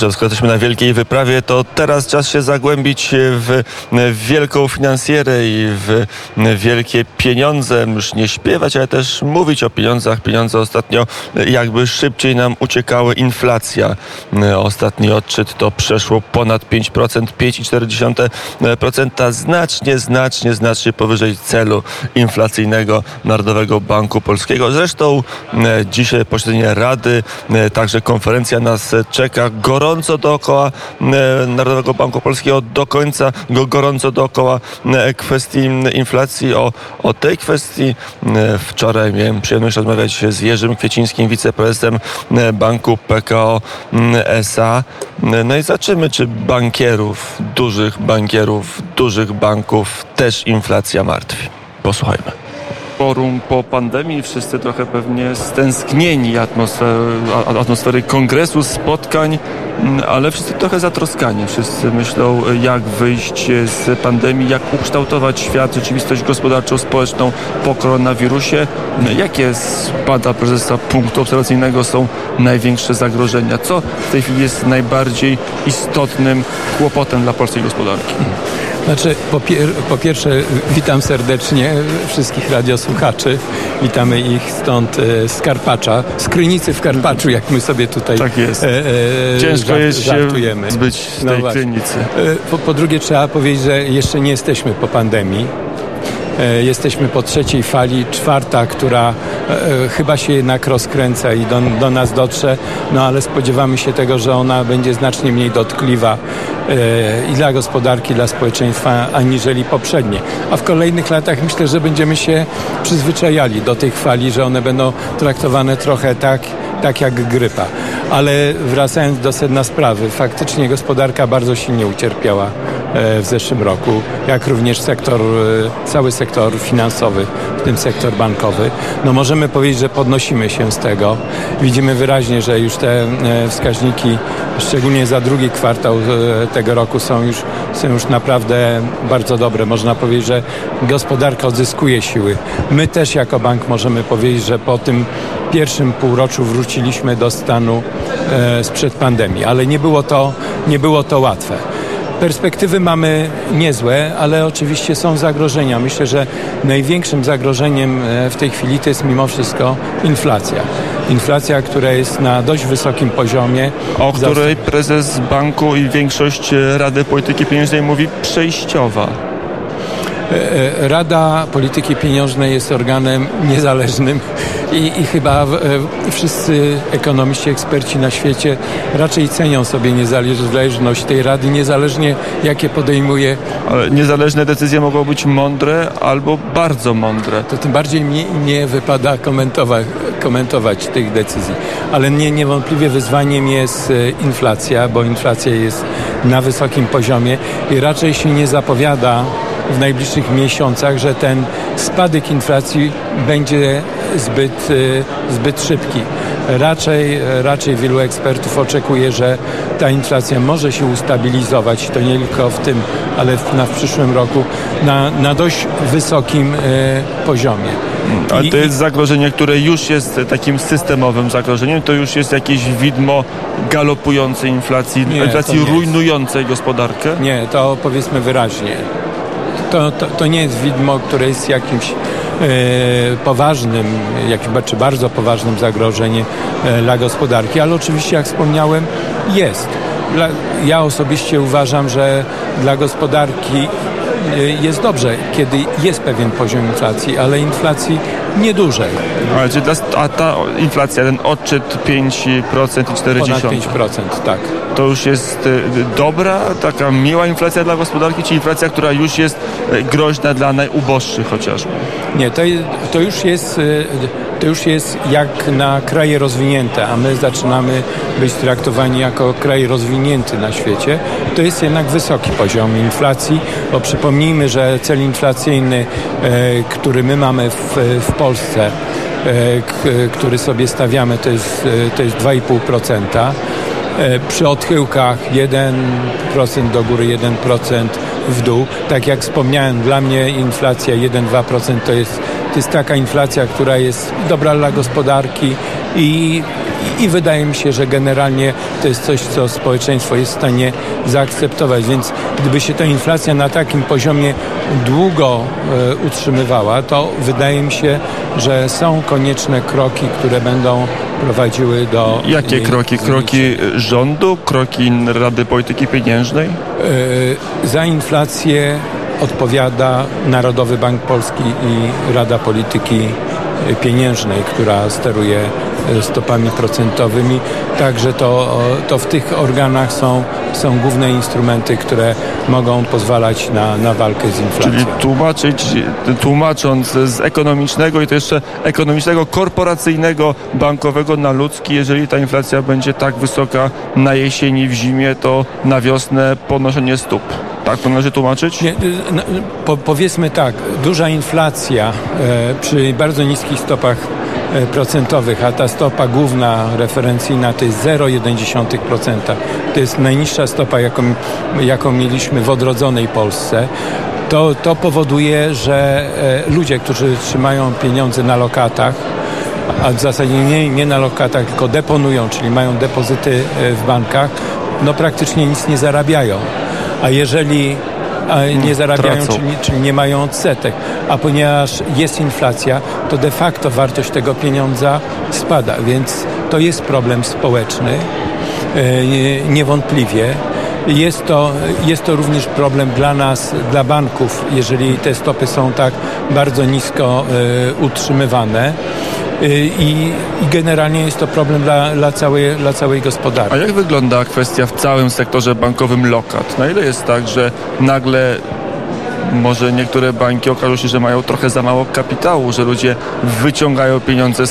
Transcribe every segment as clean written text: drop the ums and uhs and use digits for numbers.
dobrze, skoro jesteśmy na wielkiej wyprawie, to teraz czas się zagłębić w wielką finansjerę i w wielkie pieniądze. Już nie śpiewać, ale też mówić o pieniądzach. Pieniądze ostatnio jakby szybciej nam uciekały. Inflacja. Ostatni odczyt to przeszło ponad 5%, 5,4%. Znacznie powyżej celu inflacyjnego Narodowego Banku Polskiego. Zresztą dzisiaj posiedzenie Rady, także konferencja nas czeka. Gorąco dookoła Narodowego Banku Polskiego, do końca gorąco dookoła kwestii inflacji. O tej kwestii wczoraj miałem przyjemność rozmawiać z Jerzym Kwiecińskim, wiceprezesem banku PKO SA. No i zobaczymy, czy bankierów, dużych banków też inflacja martwi. Posłuchajmy. Forum po pandemii, wszyscy trochę pewnie stęsknieni atmosfery kongresu, spotkań, ale wszyscy trochę zatroskani. Wszyscy myślą, jak wyjść z pandemii, jak ukształtować świat, rzeczywistość gospodarczą, społeczną po koronawirusie. Jakie z pana prezesa punktu obserwacyjnego są największe zagrożenia? Co w tej chwili jest najbardziej istotnym kłopotem dla polskiej gospodarki? Znaczy, po pierwsze witam serdecznie wszystkich radiosłuchaczy. Witamy ich stąd z Karpacza, z Krynicy w Karpaczu, jak my sobie tutaj tak jest. Ciężko jest się zbyć z tej Krynicy. Po drugie trzeba powiedzieć, że jeszcze nie jesteśmy po pandemii. Jesteśmy po trzeciej fali, czwarta, która chyba się jednak rozkręca i do nas dotrze, no ale spodziewamy się tego, że ona będzie znacznie mniej dotkliwa i dla gospodarki, dla społeczeństwa, aniżeli poprzednie. A w kolejnych latach myślę, że będziemy się przyzwyczajali do tych fali, że one będą traktowane trochę tak jak grypa. Ale wracając do sedna sprawy, faktycznie gospodarka bardzo silnie ucierpiała w zeszłym roku, jak również cały sektor finansowy, w tym sektor bankowy. No możemy powiedzieć, że podnosimy się z tego. Widzimy wyraźnie, że już te wskaźniki, szczególnie za drugi kwartał tego roku, są już naprawdę bardzo dobre. Można powiedzieć, że gospodarka odzyskuje siły. My też jako bank możemy powiedzieć, że po tym pierwszym półroczu wróciliśmy do stanu sprzed pandemii, ale nie było to łatwe. Perspektywy mamy niezłe, ale oczywiście są zagrożenia. Myślę, że największym zagrożeniem w tej chwili to jest mimo wszystko inflacja. Inflacja, która jest na dość wysokim poziomie. O której prezes banku i większość Rady Polityki Pieniężnej mówi przejściowa. Rada Polityki Pieniężnej jest organem niezależnym i chyba wszyscy ekonomiści, eksperci na świecie raczej cenią sobie niezależność tej Rady, niezależnie jakie podejmuje. Ale niezależne decyzje mogą być mądre albo bardzo mądre. To tym bardziej mi nie wypada komentować tych decyzji. Ale niewątpliwie wyzwaniem jest inflacja, bo inflacja jest na wysokim poziomie i raczej się nie zapowiada w najbliższych miesiącach, że ten spadek inflacji będzie zbyt szybki. Raczej wielu ekspertów oczekuje, że ta inflacja może się ustabilizować, to nie tylko w tym, ale w przyszłym roku na dość wysokim poziomie. Ale to jest zagrożenie, które już jest takim systemowym zagrożeniem, to już jest jakieś widmo galopującej inflacji, inflacji rujnującej gospodarkę? Nie, to powiedzmy wyraźnie. To nie jest widmo, które jest jakimś poważnym, czy bardzo poważnym zagrożeniem dla gospodarki, ale oczywiście, jak wspomniałem, jest. Ja osobiście uważam, że dla gospodarki jest dobrze, kiedy jest pewien poziom inflacji, ale inflacji niedużej. A ta inflacja, ten odczyt 5% i 40%. Ponad 5%, tak. To już jest dobra, taka miła inflacja dla gospodarki, czy inflacja, która już jest groźna dla najuboższych chociażby? Nie, to już jest jak na kraje rozwinięte, a my zaczynamy być traktowani jako kraj rozwinięty na świecie. To jest jednak wysoki poziom inflacji, bo przypomnijmy, że cel inflacyjny, który my mamy w Polsce, który sobie stawiamy, to jest 2,5%. Przy odchyłkach 1% do góry, 1% w dół. Tak jak wspomniałem, dla mnie inflacja 1-2% to jest taka inflacja, która jest dobra dla gospodarki i i wydaje mi się, że generalnie to jest coś, co społeczeństwo jest w stanie zaakceptować, więc gdyby się ta inflacja na takim poziomie długo utrzymywała, to wydaje mi się, że są konieczne kroki, które będą prowadziły do... Jakie kroki? Kroki rządu? Kroki Rady Polityki Pieniężnej? Za inflację odpowiada Narodowy Bank Polski i Rada Polityki Pieniężnej, która steruje stopami procentowymi. Także to w tych organach są główne instrumenty, które mogą pozwalać na walkę z inflacją. Czyli tłumacząc z ekonomicznego i to jeszcze ekonomicznego, korporacyjnego, bankowego na ludzki, jeżeli ta inflacja będzie tak wysoka na jesieni, w zimie, to na wiosnę ponoszenie stóp. Tak to należy tłumaczyć? Nie, powiedzmy tak, duża inflacja przy bardzo niskich stopach procentowych, a ta stopa główna, referencyjna to jest 0,1%. To jest najniższa stopa, jaką mieliśmy w odrodzonej Polsce. To powoduje, że ludzie, którzy trzymają pieniądze na lokatach, a w zasadzie nie na lokatach, tylko deponują, czyli mają depozyty w bankach, no praktycznie nic nie zarabiają. A jeżeli nie zarabiają, czyli nie mają odsetek, a ponieważ jest inflacja, to de facto wartość tego pieniądza spada, więc to jest problem społeczny, niewątpliwie. Jest to również problem dla nas, dla banków, jeżeli te stopy są tak bardzo nisko utrzymywane. I generalnie jest to problem dla całej gospodarki. A jak wygląda kwestia w całym sektorze bankowym lokat? Na ile jest tak, że nagle może niektóre banki okażą się, że mają trochę za mało kapitału, że ludzie wyciągają pieniądze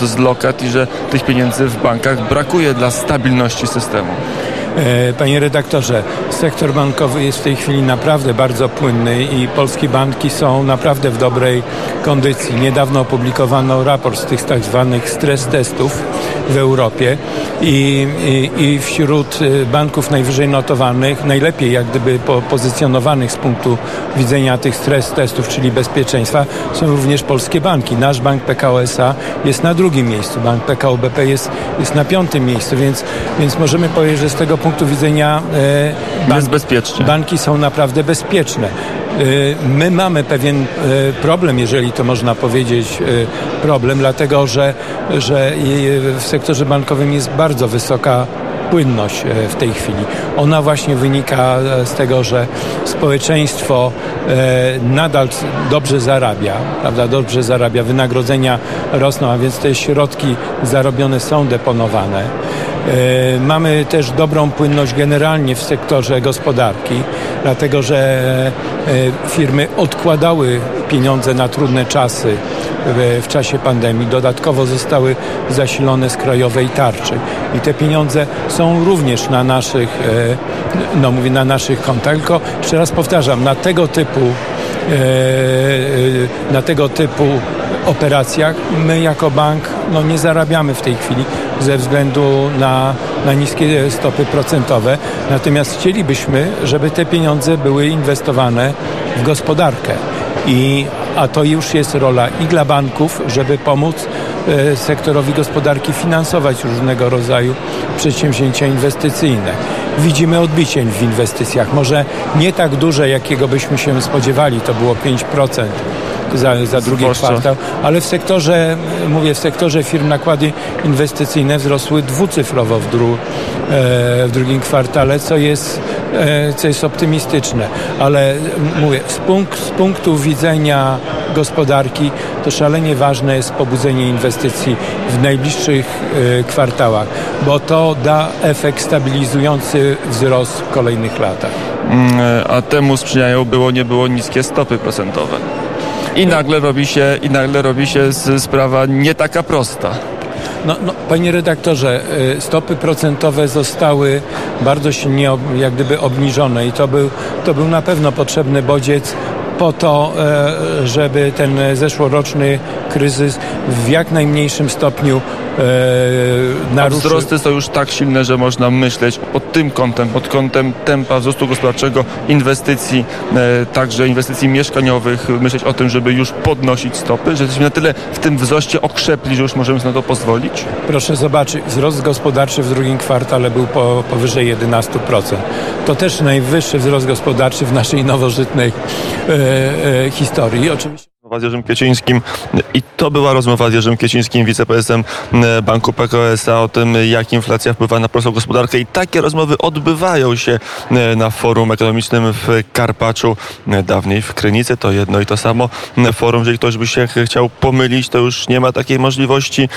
z lokat i że tych pieniędzy w bankach brakuje dla stabilności systemu? Panie redaktorze, sektor bankowy jest w tej chwili naprawdę bardzo płynny i polskie banki są naprawdę w dobrej kondycji. Niedawno opublikowano raport z tych tak zwanych stres testów w Europie i wśród banków najwyżej notowanych, najlepiej jak gdyby pozycjonowanych z punktu widzenia tych stres testów, czyli bezpieczeństwa, są również polskie banki. Nasz bank Pekao SA jest na drugim miejscu, bank PKO BP jest na 5. miejscu, więc możemy powiedzieć, że z tego punktu widzenia banki są naprawdę bezpieczne. My mamy pewien problem, jeżeli to można powiedzieć problem, dlatego że w sektorze bankowym jest bardzo wysoka płynność w tej chwili. Ona właśnie wynika z tego, że społeczeństwo nadal dobrze zarabia, prawda? Dobrze zarabia, wynagrodzenia rosną, a więc te środki zarobione są deponowane. Mamy też dobrą płynność generalnie w sektorze gospodarki, dlatego że firmy odkładały pieniądze na trudne czasy w czasie pandemii. Dodatkowo zostały zasilone z krajowej tarczy. I te pieniądze są również na naszych kontach. Tylko jeszcze raz powtarzam, na tego typu operacjach my jako bank nie zarabiamy w tej chwili ze względu na niskie stopy procentowe. Natomiast chcielibyśmy, żeby te pieniądze były inwestowane w gospodarkę. A to już jest rola i dla banków, żeby pomóc sektorowi gospodarki finansować różnego rodzaju przedsięwzięcia inwestycyjne. Widzimy odbicie w inwestycjach. Może nie tak duże, jakiego byśmy się spodziewali, to było 5%. Za drugi kwartał, ale w sektorze firm nakłady inwestycyjne wzrosły dwucyfrowo w drugim kwartale, co jest optymistyczne, ale mówię, z punktu widzenia gospodarki to szalenie ważne jest pobudzenie inwestycji w najbliższych kwartałach, bo to da efekt stabilizujący wzrost w kolejnych latach. A temu sprzyjają było niskie stopy procentowe. I nagle robi się sprawa nie taka prosta. Panie redaktorze, stopy procentowe zostały bardzo silnie jak gdyby obniżone i to był na pewno potrzebny bodziec po to, żeby ten zeszłoroczny kryzys w jak najmniejszym stopniu naruszy. Wzrosty są już tak silne, że można myśleć pod tym kątem, pod kątem tempa wzrostu gospodarczego, inwestycji, także inwestycji mieszkaniowych, myśleć o tym, żeby już podnosić stopy, że jesteśmy na tyle w tym wzroście okrzepli, że już możemy sobie na to pozwolić? Proszę zobaczyć, wzrost gospodarczy w drugim kwartale był powyżej 11%. To też najwyższy wzrost gospodarczy w naszej nowożytnej historii. Oczywiście. Z Jerzym Kwiecińskim. I to była rozmowa z Jerzym Kwiecińskim, wiceprezesem Banku Pekao SA, o tym, jak inflacja wpływa na polską gospodarkę. I takie rozmowy odbywają się na forum ekonomicznym w Karpaczu, dawniej w Krynicy. To jedno i to samo forum. Jeżeli ktoś by się chciał pomylić, to już nie ma takiej możliwości.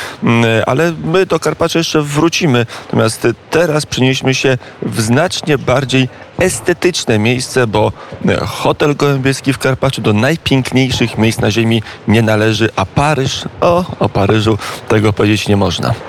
Ale my do Karpacza jeszcze wrócimy. Natomiast teraz przenieśmy się w znacznie bardziej estetyczne miejsce, bo hotel Gołębieski w Karpaczu do najpiękniejszych miejsc na ziemi nie należy, a Paryż, o Paryżu tego powiedzieć nie można.